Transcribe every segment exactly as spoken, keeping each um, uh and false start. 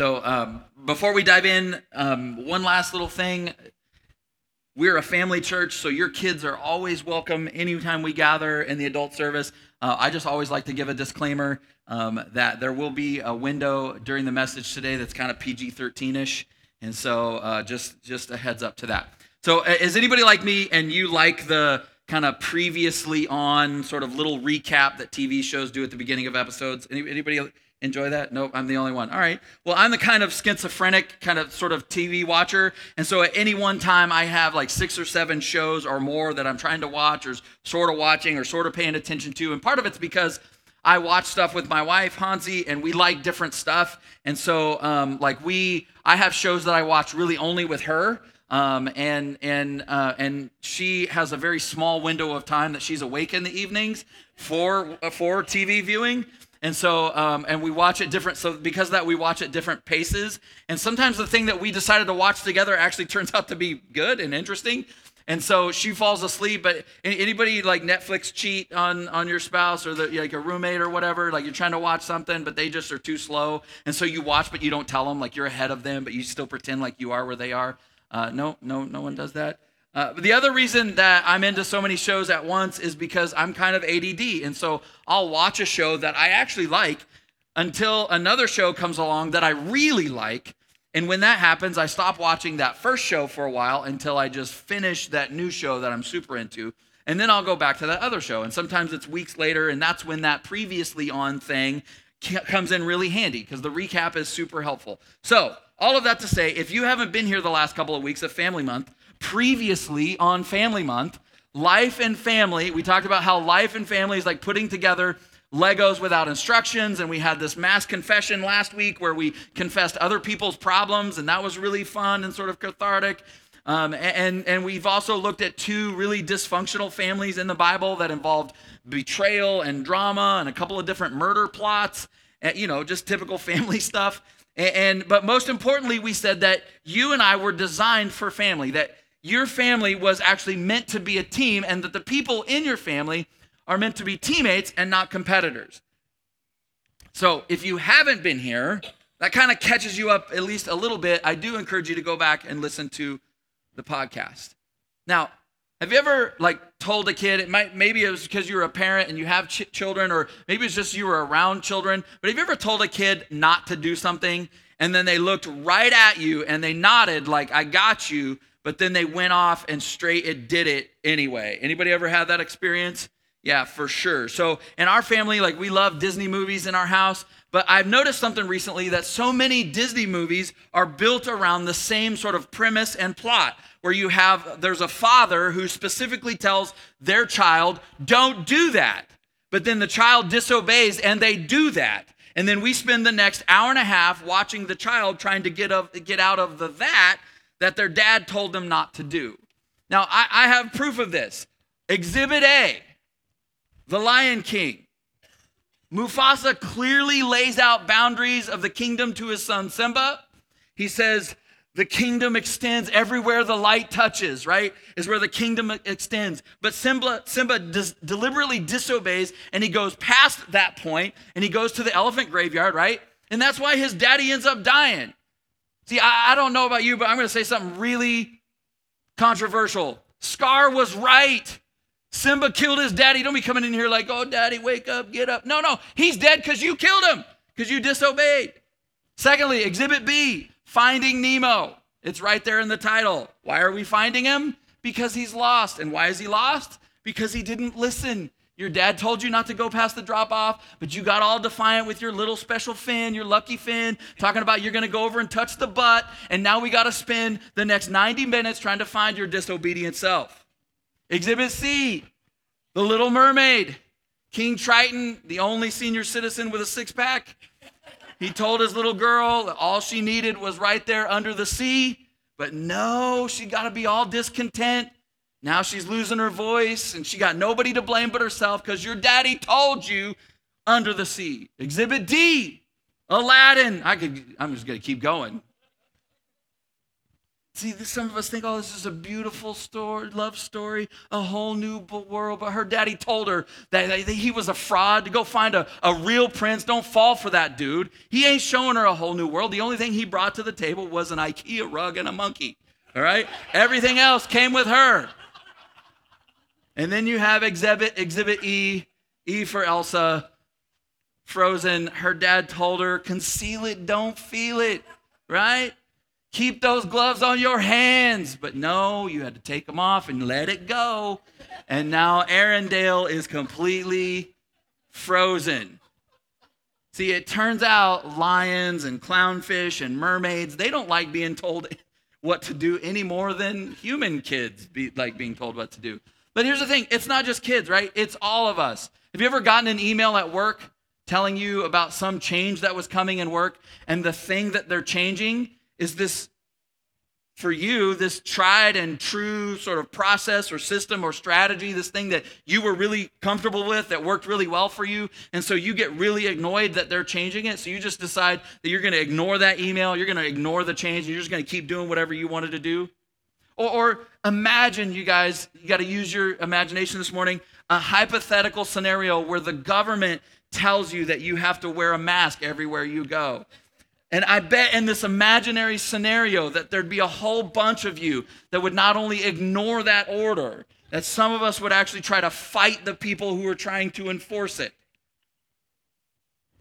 So um, before we dive in, um, one last little thing. We're a family church, so your kids are always welcome anytime we gather in the adult service. Uh, I just always like to give a disclaimer um, that there will be a window during the message today that's kind of P G thirteen-ish, and so uh, just, just a heads up to that. So is anybody like me and you like the kind of previously on sort of little recap that T V shows do at the beginning of episodes? Anybody enjoy that? Nope, I'm the only one. All right. Well, I'm the kind of schizophrenic kind of sort of T V watcher. And so at any one time, I have like six or seven shows or more that I'm trying to watch or sort of watching or sort of paying attention to. And part of it's because I watch stuff with my wife, Hansi, and we like different stuff. And so um, like we, I have shows that I watch really only with her. Um, and and uh, and she has a very small window of time that she's awake in the evenings for for T V viewing, and so um, and we watch it different. So because of that, we watch at different paces, and sometimes the thing that we decided to watch together actually turns out to be good and interesting, and so she falls asleep. But anybody like Netflix cheat on on your spouse or the, like a roommate or whatever? Like you're trying to watch something, but they just are too slow, and so you watch, but you don't tell them. Like you're ahead of them, but you still pretend like you are where they are. Uh, no, no, no one does that. Uh, but the other reason that I'm into so many shows at once is because I'm kind of A D D. And so I'll watch a show that I actually like until another show comes along that I really like. And when that happens, I stop watching that first show for a while until I just finish that new show that I'm super into. And then I'll go back to that other show. And sometimes it's weeks later, and that's when that previously on thing comes in really handy because the recap is super helpful. So all of that to say, if you haven't been here the last couple of weeks of Family Month, previously on Family Month, life and family, we talked about how life and family is like putting together Legos without instructions, and we had this mass confession last week where we confessed other people's problems, and that was really fun and sort of cathartic. Um, and, and we've also looked at two really dysfunctional families in the Bible that involved betrayal and drama and a couple of different murder plots, and, you know, just typical family stuff. And, but most importantly, we said that you and I were designed for family, that your family was actually meant to be a team, and that the people in your family are meant to be teammates and not competitors. So if you haven't been here, that kind of catches you up at least a little bit. I do encourage you to go back and listen to the podcast. Now, have you ever like told a kid, it might, maybe it was because you were a parent and you have ch- children, or maybe it's just you were around children, but have you ever told a kid not to do something and then they looked right at you and they nodded like, I got you, but then they went off and straight it did it anyway? Anybody ever had that experience? Yeah, for sure. So in our family, like we love Disney movies in our house, but I've noticed something recently that so many Disney movies are built around the same sort of premise and plot where you have, there's a father who specifically tells their child, don't do that. But then the child disobeys and they do that. And then we spend the next hour and a half watching the child trying to get of, get out of the that that their dad told them not to do. Now, I, I have proof of this. Exhibit A. The Lion King. Mufasa clearly lays out boundaries of the kingdom to his son Simba. He says, the kingdom extends everywhere the light touches, right? Is where the kingdom extends. But Simba, Simba dis- deliberately disobeys, and he goes past that point, and he goes to the elephant graveyard, right? And that's why his daddy ends up dying. See, I, I don't know about you, but I'm going to say something really controversial. Scar was right. Simba killed his daddy. Don't be coming in here like, oh, daddy, wake up, get up. No, no, he's dead because you killed him, because you disobeyed. Secondly, exhibit B, Finding Nemo. It's right there in the title. Why are we finding him? Because he's lost. And why is he lost? Because he didn't listen. Your dad told you not to go past the drop-off, but you got all defiant with your little special fin, your lucky fin, talking about you're going to go over and touch the butt, and now we got to spend the next ninety minutes trying to find your disobedient self. Exhibit C, The Little Mermaid. King Triton, the only senior citizen with a six-pack, he told his little girl that all she needed was right there under the sea, but no, she got to be all discontent. Now she's losing her voice, and she got nobody to blame but herself because your daddy told you under the sea. Exhibit D, Aladdin. I could, I'm just going to keep going. See, this, some of us think, oh, this is a beautiful story, love story, a whole new world. But her daddy told her that, that he was a fraud, to go find a, a real prince. Don't fall for that dude. He ain't showing her a whole new world. The only thing he brought to the table was an IKEA rug and a monkey, all right? Everything else came with her. And then you have exhibit, exhibit E, E for Elsa, frozen. Her dad told her, conceal it, don't feel it, right? Keep those gloves on your hands. But no, you had to take them off and let it go. And now Arendelle is completely frozen. See, it turns out lions and clownfish and mermaids, they don't like being told what to do any more than human kids be, like being told what to do. But here's the thing. It's not just kids, right? It's all of us. Have you ever gotten an email at work telling you about some change that was coming in work, and the thing that they're changing is this, for you, this tried and true sort of process or system or strategy, this thing that you were really comfortable with, that worked really well for you, and so you get really annoyed that they're changing it, so you just decide that you're gonna ignore that email, you're gonna ignore the change, and you're just gonna keep doing whatever you wanted to do. Or, or imagine, you guys, you gotta use your imagination this morning, a hypothetical scenario where the government tells you that you have to wear a mask everywhere you go. And I bet in this imaginary scenario that there'd be a whole bunch of you that would not only ignore that order, that some of us would actually try to fight the people who are trying to enforce it.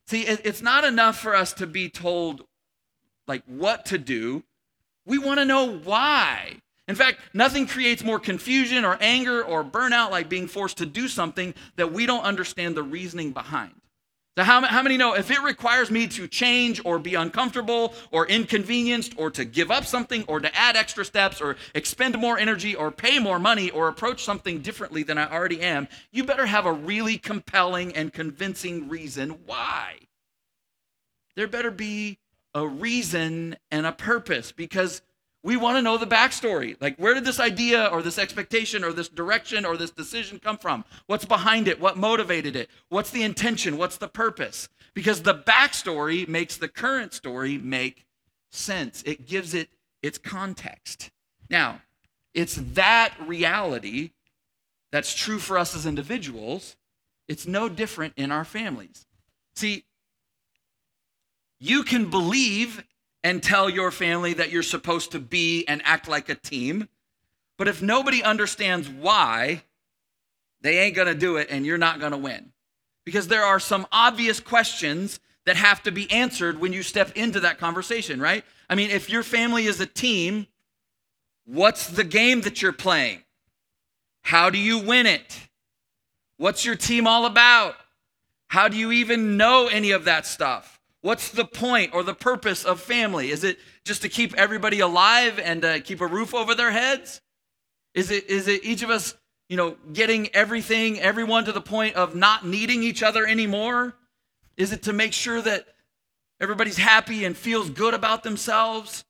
See, it's not enough for us to be told, like, what to do. We want to know why. In fact, nothing creates more confusion or anger or burnout like being forced to do something that we don't understand the reasoning behind. So how, how many know if it requires me to change or be uncomfortable or inconvenienced or to give up something or to add extra steps or expend more energy or pay more money or approach something differently than I already am, you better have a really compelling and convincing reason why. There better be a reason and a purpose, because we want to know the backstory. Like, where did this idea or this expectation or this direction or this decision come from? What's behind it? What motivated it? What's the intention? What's the purpose? Because the backstory makes the current story make sense. It gives it its context. Now, it's that reality that's true for us as individuals. It's no different in our families. See, you can believe and tell your family that you're supposed to be and act like a team. But if nobody understands why, they ain't gonna do it and you're not gonna win. Because there are some obvious questions that have to be answered when you step into that conversation, right? I mean, if your family is a team, what's the game that you're playing? How do you win it? What's your team all about? How do you even know any of that stuff? What's the point or the purpose of family? Is it just to keep everybody alive and uh, keep a roof over their heads? Is it is it each of us, you know, getting everything, everyone to the point of not needing each other anymore? Is it to make sure that everybody's happy and feels good about themselves?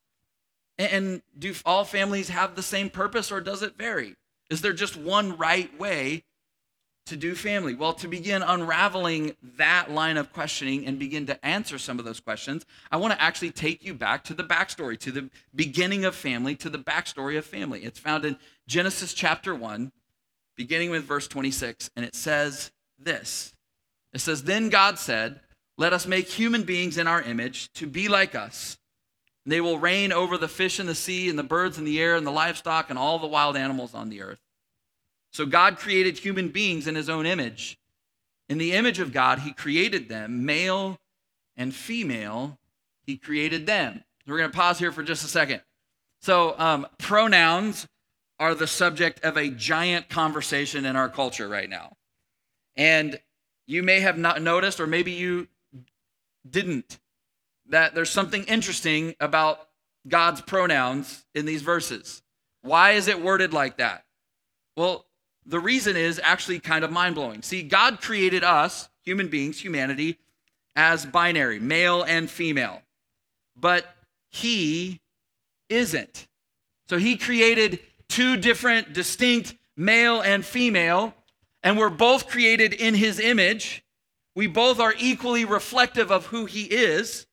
And, and do all families have the same purpose, or does it vary? Is there just one right way to do family? Well, to begin unraveling that line of questioning and begin to answer some of those questions, I want to actually take you back to the backstory, to the beginning of family, to the backstory of family. It's found in Genesis chapter one, beginning with verse twenty-six, and it says this. It says, "Then God said, let us make human beings in our image to be like us. And they will reign over the fish in the sea and the birds in the air and the livestock and all the wild animals on the earth." So God created human beings in his own image. In the image of God, he created them, male and female, he created them. We're going to pause here for just a second. So um, pronouns are the subject of a giant conversation in our culture right now. And you may have not noticed, or maybe you didn't, that there's something interesting about God's pronouns in these verses. Why is it worded like that? Well, the reason is actually kind of mind-blowing. See, God created us, human beings, humanity, as binary, male and female. But he isn't. So he created two different, distinct male and female, and we're both created in his image. We both are equally reflective of who he is,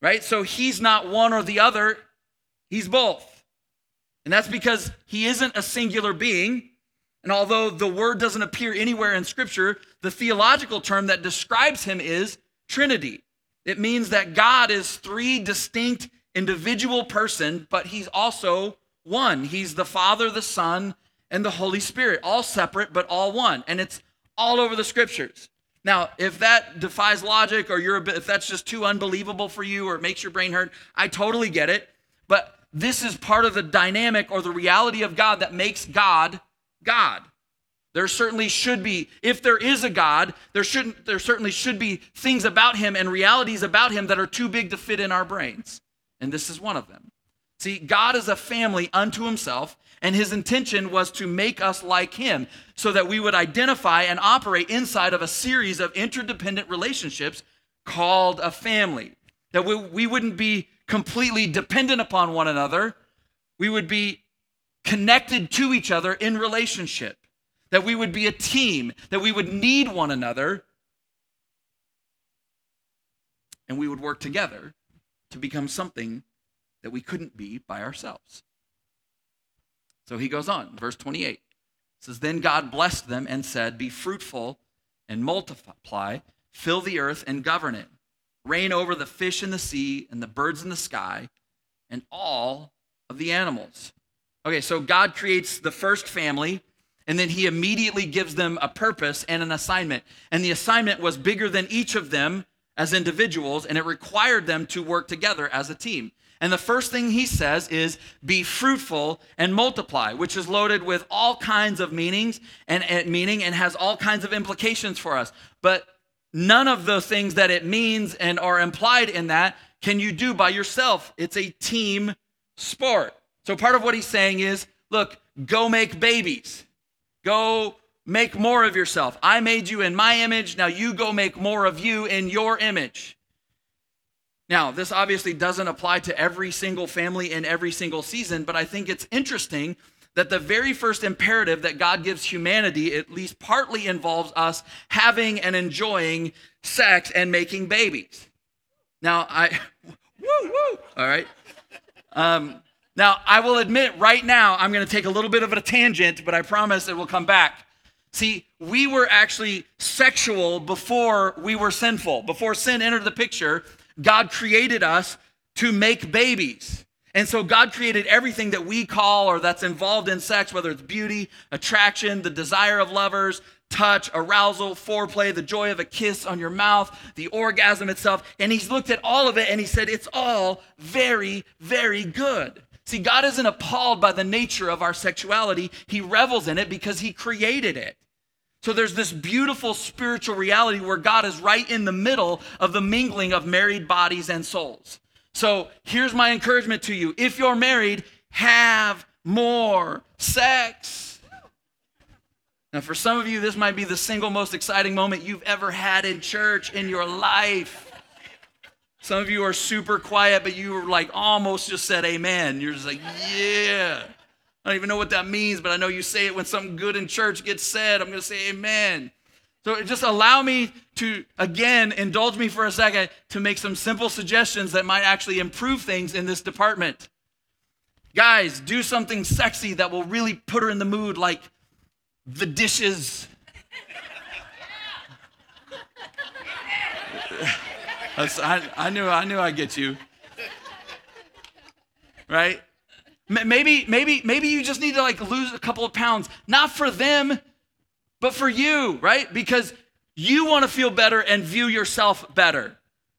right? So he's not one or the other. He's both. And that's because he isn't a singular being. And although the word doesn't appear anywhere in Scripture, the theological term that describes him is Trinity. It means that God is three distinct individual persons, but he's also one. He's the Father, the Son, and the Holy Spirit, all separate, but all one. And it's all over the Scriptures. Now, if that defies logic or you're a bit, if that's just too unbelievable for you or it makes your brain hurt, I totally get it. But this is part of the dynamic or the reality of God that makes God God. There certainly should be, if there is a God, there shouldn't. There certainly should be things about him and realities about him that are too big to fit in our brains. And this is one of them. See, God is a family unto himself, and his intention was to make us like him so that we would identify and operate inside of a series of interdependent relationships called a family, that we, we wouldn't be completely dependent upon one another. We would be connected to each other in relationship, that we would be a team, that we would need one another, and we would work together to become something that we couldn't be by ourselves. So he goes on, verse twenty-eight. It says, "Then God blessed them and said, 'Be fruitful and multiply, fill the earth and govern it. Reign over the fish in the sea and the birds in the sky and all of the animals.'" Okay, so God creates the first family, and then he immediately gives them a purpose and an assignment. And the assignment was bigger than each of them as individuals, and it required them to work together as a team. And the first thing he says is, "Be fruitful and multiply," which is loaded with all kinds of meanings and, and meaning and has all kinds of implications for us. But none of those things that it means and are implied in that can you do by yourself. It's a team sport. So part of what he's saying is, look, go make babies. Go make more of yourself. I made you in my image. Now you go make more of you in your image. Now, this obviously doesn't apply to every single family in every single season, but I think it's interesting that the very first imperative that God gives humanity at least partly involves us having and enjoying sex and making babies. Now, I, woo, woo, all right. Um, Now, I will admit right now, I'm going to take a little bit of a tangent, but I promise it will come back. See, we were actually sexual before we were sinful. Before sin entered the picture, God created us to make babies. And so God created everything that we call or that's involved in sex, whether it's beauty, attraction, the desire of lovers, touch, arousal, foreplay, the joy of a kiss on your mouth, the orgasm itself. And he's looked at all of it and he said, it's all very, very good. See, God isn't appalled by the nature of our sexuality. He revels in it because he created it. So there's this beautiful spiritual reality where God is right in the middle of the mingling of married bodies and souls. So here's my encouragement to you. If you're married, have more sex. Now, for some of you, this might be the single most exciting moment you've ever had in church in your life. Some of you are super quiet, but you were like almost just said amen. You're just like, yeah. I don't even know what that means, but I know you say it when something good in church gets said. I'm going to say amen. So just allow me to, again, indulge me for a second to make some simple suggestions that might actually improve things in this department. Guys, do something sexy that will really put her in the mood, like the dishes. I, I knew, I knew I'd get you, right? Maybe, maybe, maybe you just need to like lose a couple of pounds, not for them, but for you, right? Because you want to feel better and view yourself better.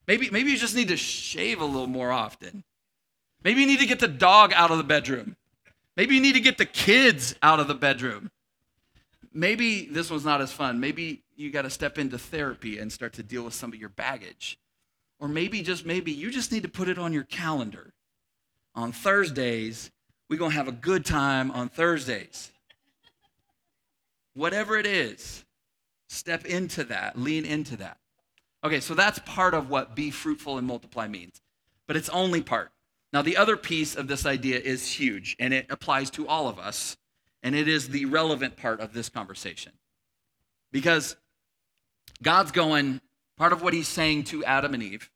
Maybe, maybe you just need to shave a little more often. Maybe you need to get the dog out of the bedroom. Maybe you need to get the kids out of the bedroom. Maybe this one's not as fun. Maybe you got to step into therapy and start to deal with some of your baggage. Or maybe, just maybe, you just need to put it on your calendar. On Thursdays, we're going to have a good time on Thursdays. Whatever it is, step into that, lean into that. Okay, so that's part of what be fruitful and multiply means, but it's only part. Now, the other piece of this idea is huge, and it applies to all of us, and it is the relevant part of this conversation. Because God's going, part of what he's saying to Adam and Eve,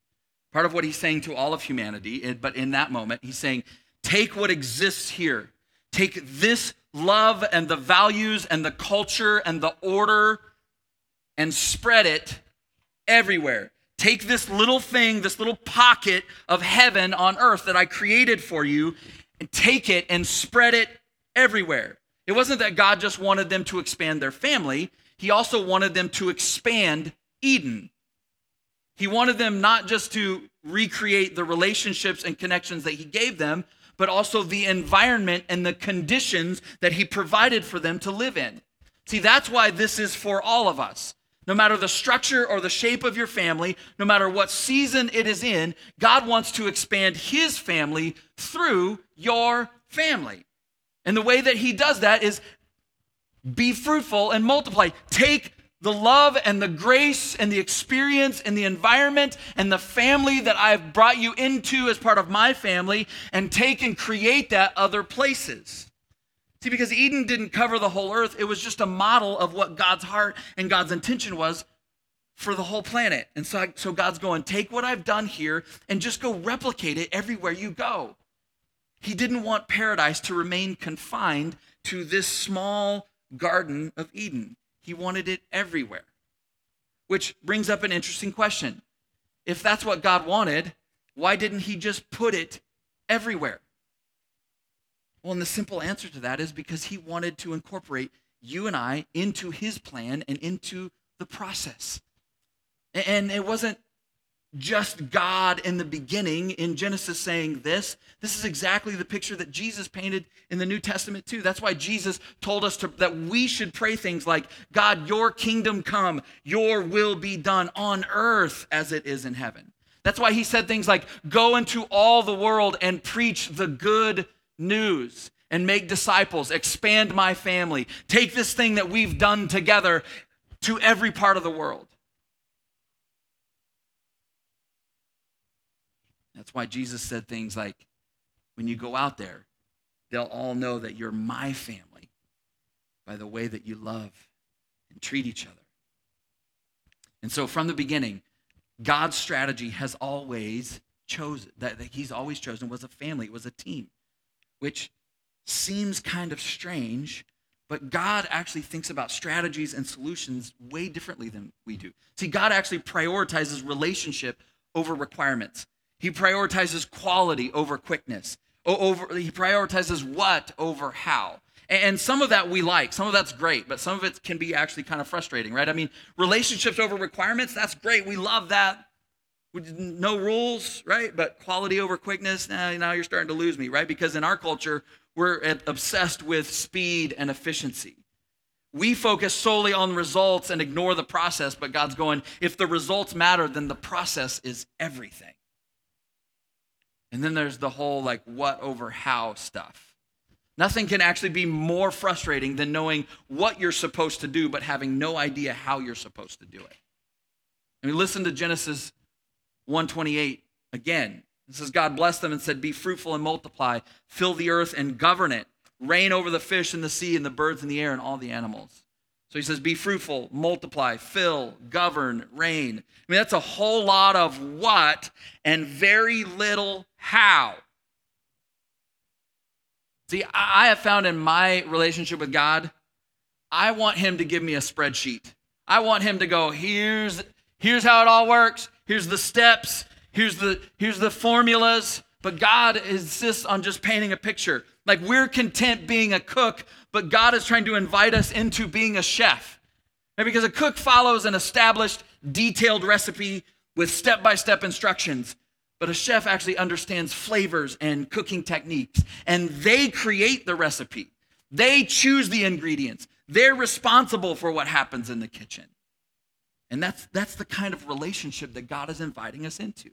part of what he's saying to all of humanity, but in that moment, he's saying, take what exists here. Take this love and the values and the culture and the order and spread it everywhere. Take this little thing, this little pocket of heaven on earth that I created for you, and take it and spread it everywhere. It wasn't that God just wanted them to expand their family. He also wanted them to expand Eden. He wanted them not just to recreate the relationships and connections that he gave them, but also the environment and the conditions that he provided for them to live in. See, that's why this is for all of us. No matter the structure or the shape of your family, no matter what season it is in, God wants to expand his family through your family. And the way that he does that is be fruitful and multiply. Take the love and the grace and the experience and the environment and the family that I've brought you into as part of my family and take and create that other places. See, because Eden didn't cover the whole earth, it was just a model of what God's heart and God's intention was for the whole planet. And so, so God's going, take what I've done here and just go replicate it everywhere you go. He didn't want paradise to remain confined to this small Garden of Eden. He wanted it everywhere, which brings up an interesting question. If that's what God wanted, why didn't he just put it everywhere? Well, and the simple answer to that is because he wanted to incorporate you and I into his plan and into the process. And it wasn't just God in the beginning in Genesis saying this. This is exactly the picture that Jesus painted in the New Testament too. That's why Jesus told us to, that we should pray things like, God, your kingdom come, your will be done on earth as it is in heaven. That's why he said things like, go into all the world and preach the good news and make disciples, expand my family, take this thing that we've done together to every part of the world. That's why Jesus said things like, when you go out there, they'll all know that you're my family by the way that you love and treat each other. And so from the beginning, God's strategy has always chosen, that, that he's always chosen was a family, it was a team, which seems kind of strange, but God actually thinks about strategies and solutions way differently than we do. See, God actually prioritizes relationship over requirements. He prioritizes quality over quickness. Over, he prioritizes what over how. And some of that we like. Some of that's great, but some of it can be actually kind of frustrating, right? I mean, relationships over requirements, that's great. We love that. No rules, right? But quality over quickness, nah, now you're starting to lose me, right? Because in our culture, we're obsessed with speed and efficiency. We focus solely on results and ignore the process, but God's going, if the results matter, then the process is everything. And then there's the whole like what over how stuff. Nothing can actually be more frustrating than knowing what you're supposed to do, but having no idea how you're supposed to do it. I mean, listen to Genesis one twenty-eight again. It says, God blessed them and said, be fruitful and multiply, fill the earth and govern it, reign over the fish in the sea and the birds in the air and all the animals. So he says, be fruitful, multiply, fill, govern, reign. I mean, that's a whole lot of what and very little how. See, I have found in my relationship with God, I want him to give me a spreadsheet. I want him to go, here's, here's how it all works. Here's the steps. Here's the, here's the formulas. But God insists on just painting a picture. Like we're content being a cook, but God is trying to invite us into being a chef. And because a cook follows an established, detailed recipe with step-by-step instructions, but a chef actually understands flavors and cooking techniques, and they create the recipe. They choose the ingredients. They're responsible for what happens in the kitchen. And that's, that's the kind of relationship that God is inviting us into.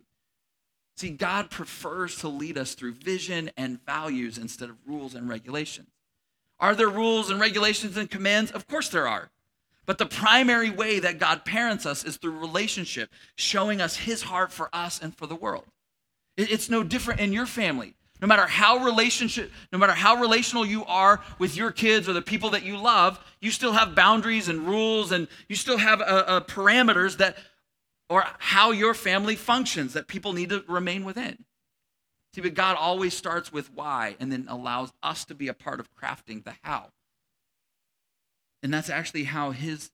See, God prefers to lead us through vision and values instead of rules and regulations. Are there rules and regulations and commands? Of course there are. But the primary way that God parents us is through relationship, showing us his heart for us and for the world. It's no different in your family. No matter how relationship, no matter how relational you are with your kids or the people that you love, you still have boundaries and rules, and you still have uh, uh, parameters that or how your family functions that people need to remain within. See, but God always starts with why and then allows us to be a part of crafting the how. And that's actually how his,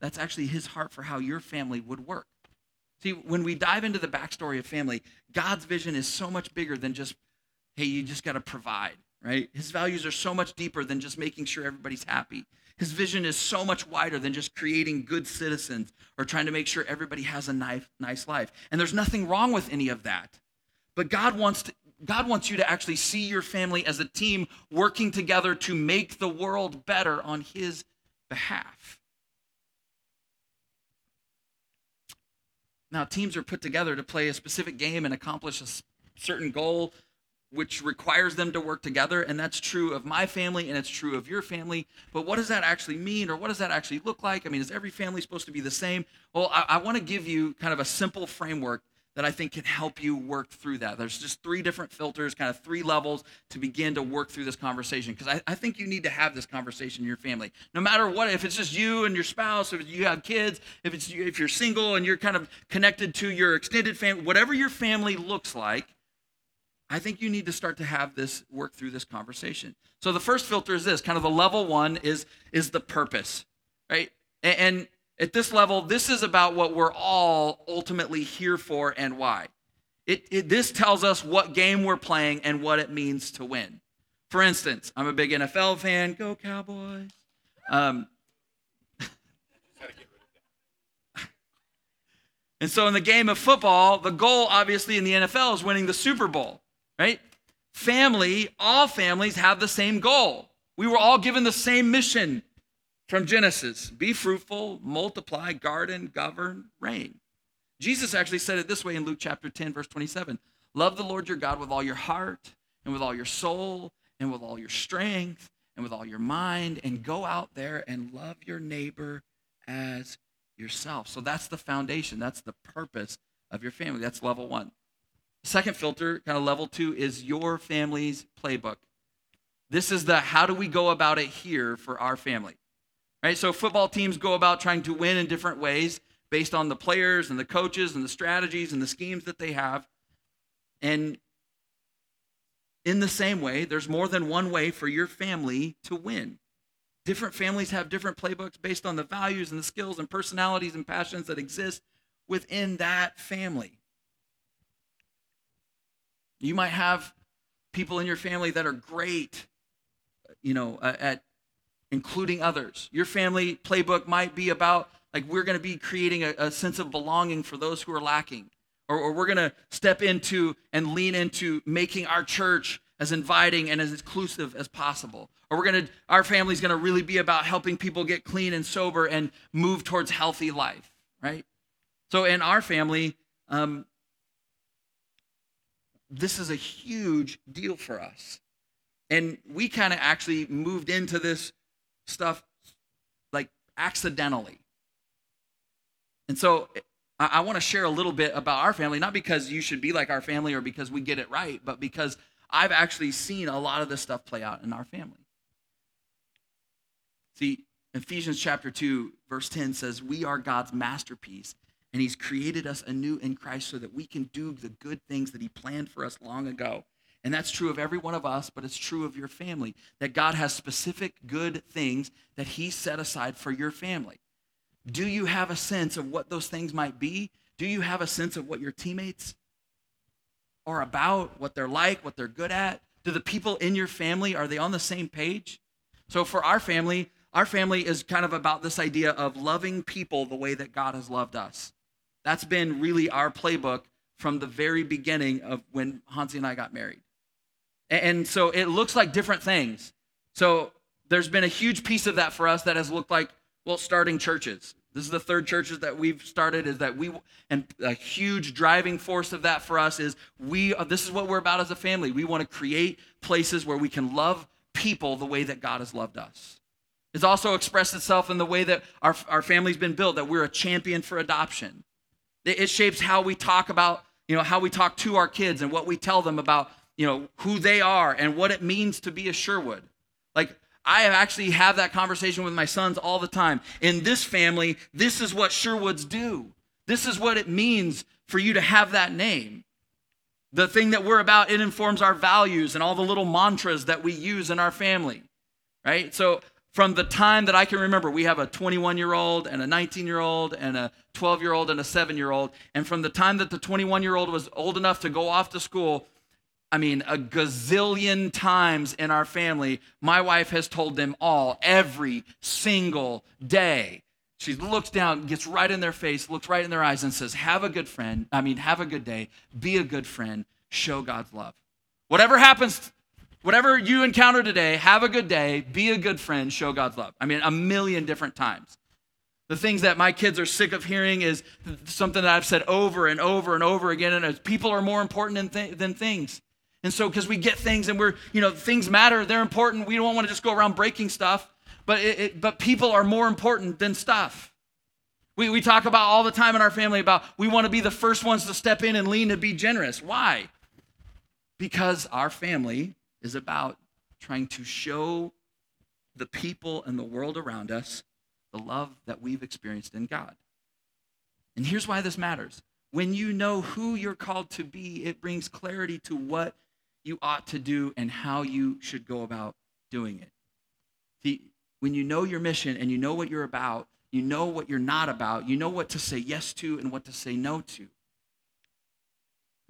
that's actually his heart for how your family would work. See, when we dive into the backstory of family, God's vision is so much bigger than just, hey, you just got to provide, right? His values are so much deeper than just making sure everybody's happy. His vision is so much wider than just creating good citizens or trying to make sure everybody has a nice, nice life. And there's nothing wrong with any of that. But God wants to, God wants you to actually see your family as a team working together to make the world better on his behalf. Now, teams are put together to play a specific game and accomplish a certain goal, which requires them to work together, and that's true of my family, and it's true of your family. But what does that actually mean, or what does that actually look like? I mean, is every family supposed to be the same? Well, I, I want to give you kind of a simple framework that I think can help you work through that. There's just three different filters, kind of three levels to begin to work through this conversation, because I, I think you need to have this conversation in your family. No matter what, if it's just you and your spouse, if you have kids, if it's if you're single and you're kind of connected to your extended family, whatever your family looks like, I think you need to start to have this, work through this conversation. So the first filter is this, kind of the level one is, is the purpose, right? And, and at this level, this is about what we're all ultimately here for and why. It, it this tells us what game we're playing and what it means to win. For instance, I'm a big N F L fan. Go Cowboys. Um, and so in the game of football, the goal obviously in the N F L is winning the Super Bowl. Right? Family, all families have the same goal. We were all given the same mission from Genesis. Be fruitful, multiply, garden, govern, reign. Jesus actually said it this way in Luke chapter ten, verse twenty-seven. Love the Lord your God with all your heart and with all your soul and with all your strength and with all your mind, and go out there and love your neighbor as yourself. So that's the foundation. That's the purpose of your family. That's level one. Second filter, kind of level two, is your family's playbook. This is the how do we go about it here for our family, right? So football teams go about trying to win in different ways based on the players and the coaches and the strategies and the schemes that they have. And in the same way, there's more than one way for your family to win. Different families have different playbooks based on the values and the skills and personalities and passions that exist within that family. You might have people in your family that are great, you know, at including others. Your family playbook might be about, like, we're going to be creating a, a sense of belonging for those who are lacking. Or, or we're going to step into and lean into making our church as inviting and as inclusive as possible. Or we're going to, our family's going to really be about helping people get clean and sober and move towards healthy life, right? So in our family, um, this is a huge deal for us. And we kind of actually moved into this stuff like accidentally. And so I, I want to share a little bit about our family, not because you should be like our family or because we get it right, but because I've actually seen a lot of this stuff play out in our family. See, Ephesians chapter two, verse ten says, we are God's masterpiece, and he's created us anew in Christ so that we can do the good things that he planned for us long ago. And that's true of every one of us, but it's true of your family, that God has specific good things that he set aside for your family. Do you have a sense of what those things might be? Do you have a sense of what your teammates are about, what they're like, what they're good at? Do the people in your family, are they on the same page? So for our family, our family is kind of about this idea of loving people the way that God has loved us. That's been really our playbook from the very beginning of when Hansi and I got married. And so it looks like different things. So there's been a huge piece of that for us that has looked like, well, starting churches. This is the third churches that we've started is that we, and a huge driving force of that for us is we, this is what we're about as a family. We want to create places where we can love people the way that God has loved us. It's also expressed itself in the way that our, our family's been built, that we're a champion for adoption. It shapes how we talk about, you know, how we talk to our kids and what we tell them about, you know, who they are and what it means to be a Sherwood. Like, I actually have that conversation with my sons all the time. In this family, this is what Sherwoods do. This is what it means for you to have that name. the thing that we're about, it informs our values and all the little mantras that we use in our family, right? So from the time that I can remember, we have a twenty-one-year-old and a nineteen-year-old and a twelve-year-old and a seven-year-old. And from the time that the twenty-one-year-old was old enough to go off to school, I mean, a gazillion times in our family, my wife has told them all every single day. She looks down, gets right in their face, looks right in their eyes and says, have a good friend. I mean, have a good day. Be a good friend. Show God's love. Whatever happens, whatever you encounter today, have a good day. Be a good friend. Show God's love. I mean, a million different times. The things that my kids are sick of hearing is something that I've said over and over and over again. And people are more important than, th- than things. And so, because we get things and we're, you know, things matter. They're important. We don't want to just go around breaking stuff. But it, it, but people are more important than stuff. We we talk about all the time in our family about we want to be the first ones to step in and lean to be generous. Why? Because our family is about trying to show the people and the world around us the love that we've experienced in God. And here's why this matters. When you know who you're called to be, it brings clarity to what you ought to do and how you should go about doing it. The, When you know your mission and you know what you're about, you know what you're not about, you know what to say yes to and what to say no to.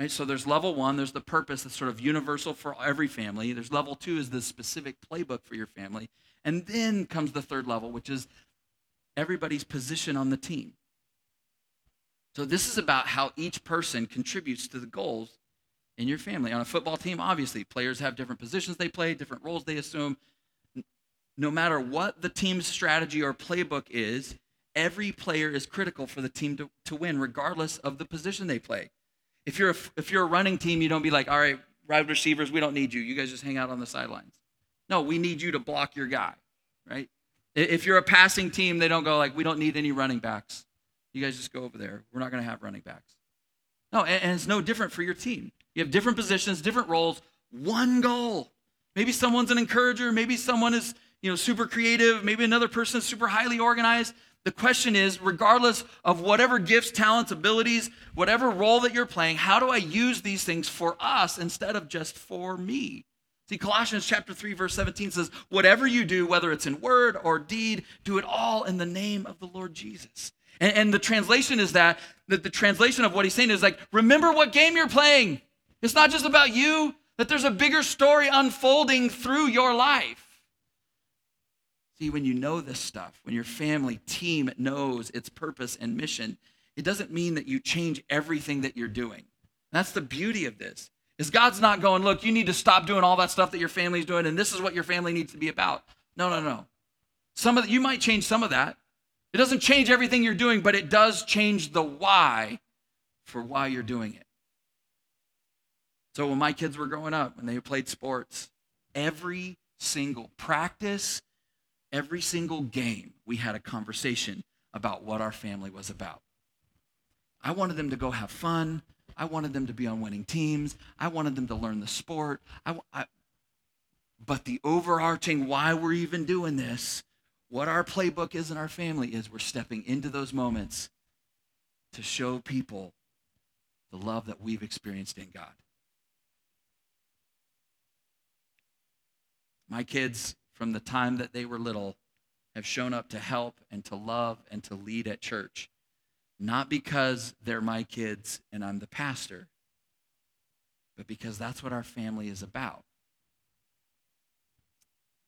Right? So there's level one, there's the purpose that's sort of universal for every family. There's level two is the specific playbook for your family. And then comes the third level, which is everybody's position on the team. So this is about how each person contributes to the goals in your family. On a football team, obviously, players have different positions they play, different roles they assume. No matter what the team's strategy or playbook is, every player is critical for the team to, to win, regardless of the position they play. If you're a, if you're a running team, you don't be like, all right, wide receivers, we don't need you. You guys just hang out on the sidelines. No, we need you to block your guy, right? If you're a passing team, they don't go like, we don't need any running backs. You guys just go over there. We're not going to have running backs. No, and, and it's no different for your team. You have different positions, different roles, one goal. Maybe someone's an encourager. Maybe someone is... you know, super creative, maybe another person super highly organized. The question is, regardless of whatever gifts, talents, abilities, whatever role that you're playing, how do I use these things for us instead of just for me? See, Colossians chapter three, verse seventeen says, whatever you do, whether it's in word or deed, do it all in the name of the Lord Jesus. And, and the translation is that, that the translation of what he's saying is like, remember what game you're playing. It's not just about you, that there's a bigger story unfolding through your life. See, when you know this stuff, when your family team knows its purpose and mission, it doesn't mean that you change everything that you're doing. That's the beauty of this, is God's not going, look, you need to stop doing all that stuff that your family's doing, and this is what your family needs to be about. No, no, no. Some of you might change some of that. It doesn't change everything you're doing, but it does change the why for why you're doing it. So when my kids were growing up, when they played sports, every single practice, every single game, we had a conversation about what our family was about. I wanted them to go have fun. I wanted them to be on winning teams. I wanted them to learn the sport. I, I, but the overarching why we're even doing this, what our playbook is in our family is we're stepping into those moments to show people the love that we've experienced in God. My kids, from the time that they were little, have shown up to help and to love and to lead at church. Not because they're my kids and I'm the pastor, but because that's what our family is about.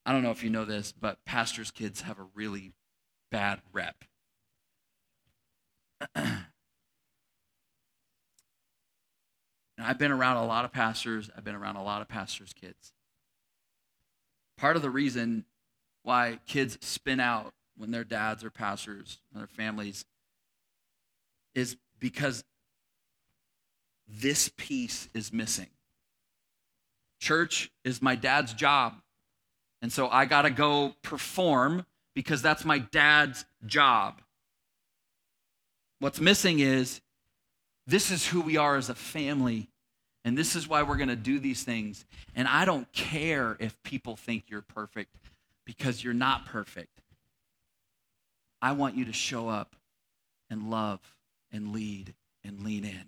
I don't know if you know this, but pastors' kids have a really bad rep. I've been around a lot of pastors. I've been around a lot of pastors' kids. Part of the reason why kids spin out when their dads are pastors and their families is because this piece is missing. Church is my dad's job, and so I gotta go perform because that's my dad's job. What's missing is this is who we are as a family. And this is why we're going to do these things. And I don't care if people think you're perfect, because you're not perfect. I want you to show up and love and lead and lean in,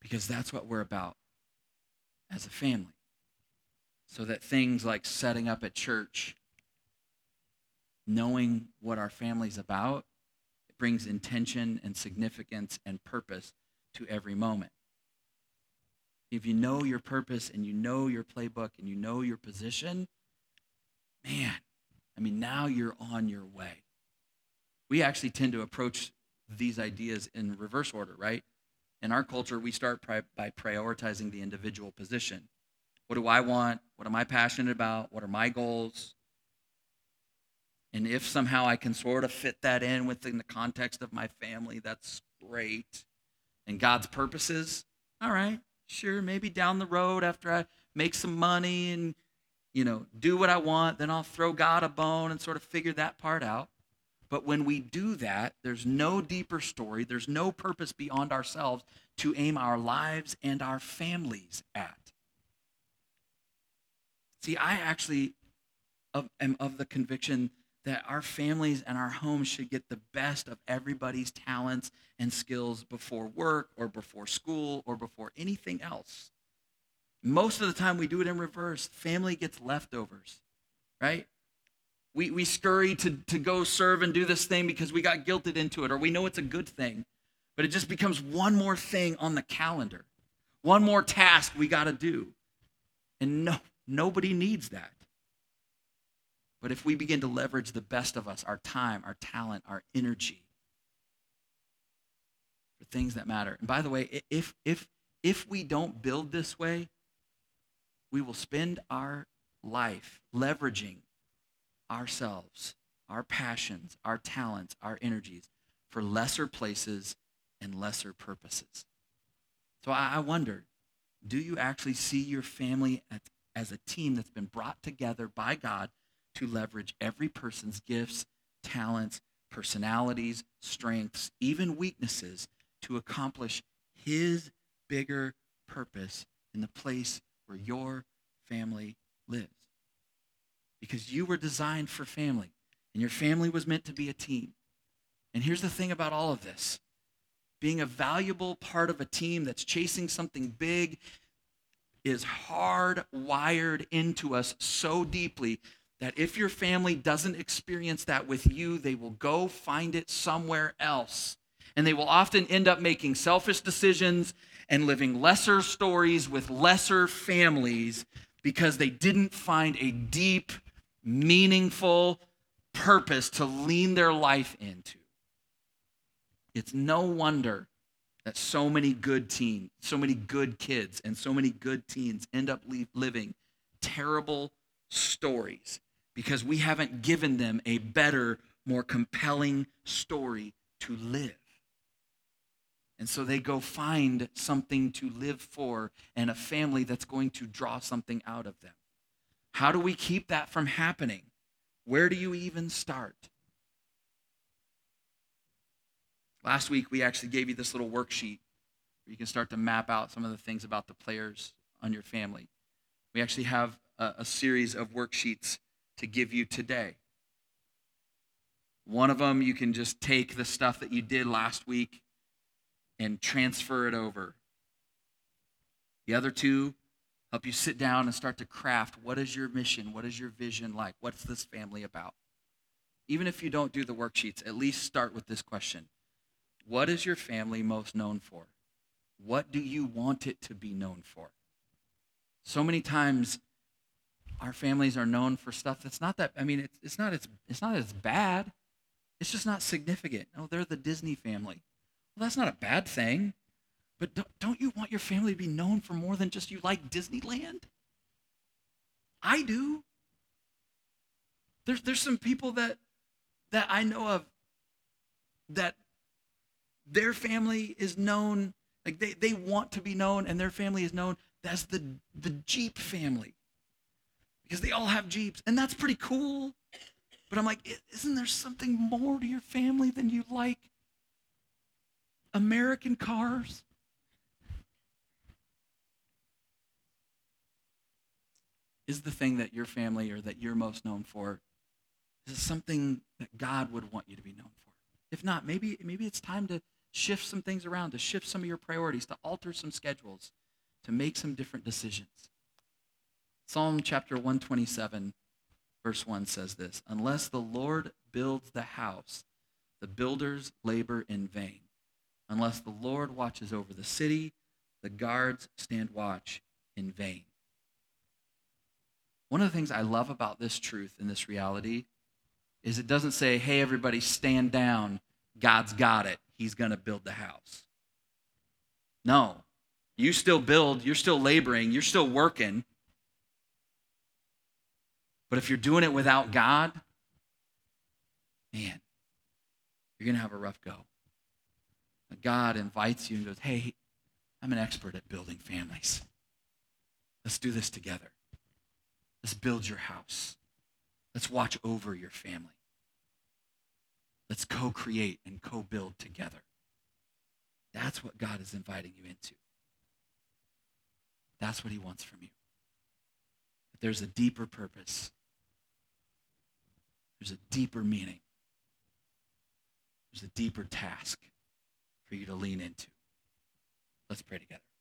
because that's what we're about. as a family, so that things like setting up a church, knowing what our family's about, it brings intention and significance and purpose to every moment. If you know your purpose and you know your playbook and you know your position, man, I mean, now you're on your way. We actually tend to approach these ideas in reverse order, right? In our culture, we start pri- by prioritizing the individual position. What do I want? What am I passionate about? What are my goals? And if somehow I can sort of fit that in within the context of my family, that's great. And God's purposes, all right, sure, maybe down the road after I make some money and, you know, do what I want, then I'll throw God a bone and sort of figure that part out. But when we do that, there's no deeper story. There's no purpose beyond ourselves to aim our lives and our families at. See, I actually am of the conviction that our families and our homes should get the best of everybody's talents and skills before work or before school or before anything else. Most of the time we do it in reverse. Family gets leftovers, right? We we scurry to, to go serve and do this thing because we got guilted into it, or we know it's a good thing, but it just becomes one more thing on the calendar, one more task we got to do. And no, nobody needs that. But if we begin to leverage the best of us, our time, our talent, our energy, for things that matter. And by the way, if if if we don't build this way, we will spend our life leveraging ourselves, our passions, our talents, our energies for lesser places and lesser purposes. So I wonder, do you actually see your family as a team that's been brought together by God to leverage every person's gifts, talents, personalities, strengths, even weaknesses to accomplish his bigger purpose in the place where your family lives? Because you were designed for family, and your family was meant to be a team. And here's the thing about all of this. Being a valuable part of a team that's chasing something big is hardwired into us so deeply that if your family doesn't experience that with you, they will go find it somewhere else. And they will often end up making selfish decisions and living lesser stories with lesser families because they didn't find a deep, meaningful purpose to lean their life into. It's no wonder that so many good teens, so many good kids, and so many good teens end up le- living terrible stories because we haven't given them a better, more compelling story to live. And so they go find something to live for and a family that's going to draw something out of them. How do we keep that from happening? Where do you even start? Last week, we actually gave you this little worksheet where you can start to map out some of the things about the players on your family. We actually have a, a series of worksheets to give you today. One of them, you can just take the stuff that you did last week and transfer it over. The other two help you sit down and start to craft, what is your mission? What is your vision like? What's this family about? Even if you don't do the worksheets, at least start with this question. What is your family most known for? What do you want it to be known for? So many times our families are known for stuff that's not that, I mean, it's, it's not it's, it's not as bad. It's just not significant. Oh, they're the Disney family. Well, that's not a bad thing, but don't, don't you want your family to be known for more than just you like Disneyland? I do. There's there's some people that that I know of that their family is known, like they, they want to be known, and their family is known as the, the Jeep family because they all have Jeeps, and that's pretty cool. But I'm like, isn't there something more to your family than you like American cars? Is the thing that your family or that you're most known for, is it something that God would want you to be known for? If not, maybe maybe it's time to shift some things around, to shift some of your priorities, to alter some schedules, to make some different decisions. Psalm chapter one twenty-seven, verse one says this: unless the Lord builds the house, the builders labor in vain. Unless the Lord watches over the city, the guards stand watch in vain. One of the things I love about this truth and this reality is it doesn't say, hey, everybody stand down, God's got it, he's going to build the house. No, you still build, you're still laboring, you're still working. But if you're doing it without God, man, you're going to have a rough go. But God invites you and goes, hey, I'm an expert at building families. Let's do this together. Let's build your house. Let's watch over your family. Let's co-create and co-build together. That's what God is inviting you into. That's what he wants from you. But there's a deeper purpose. There's a deeper meaning. There's a deeper task for you to lean into. Let's pray together.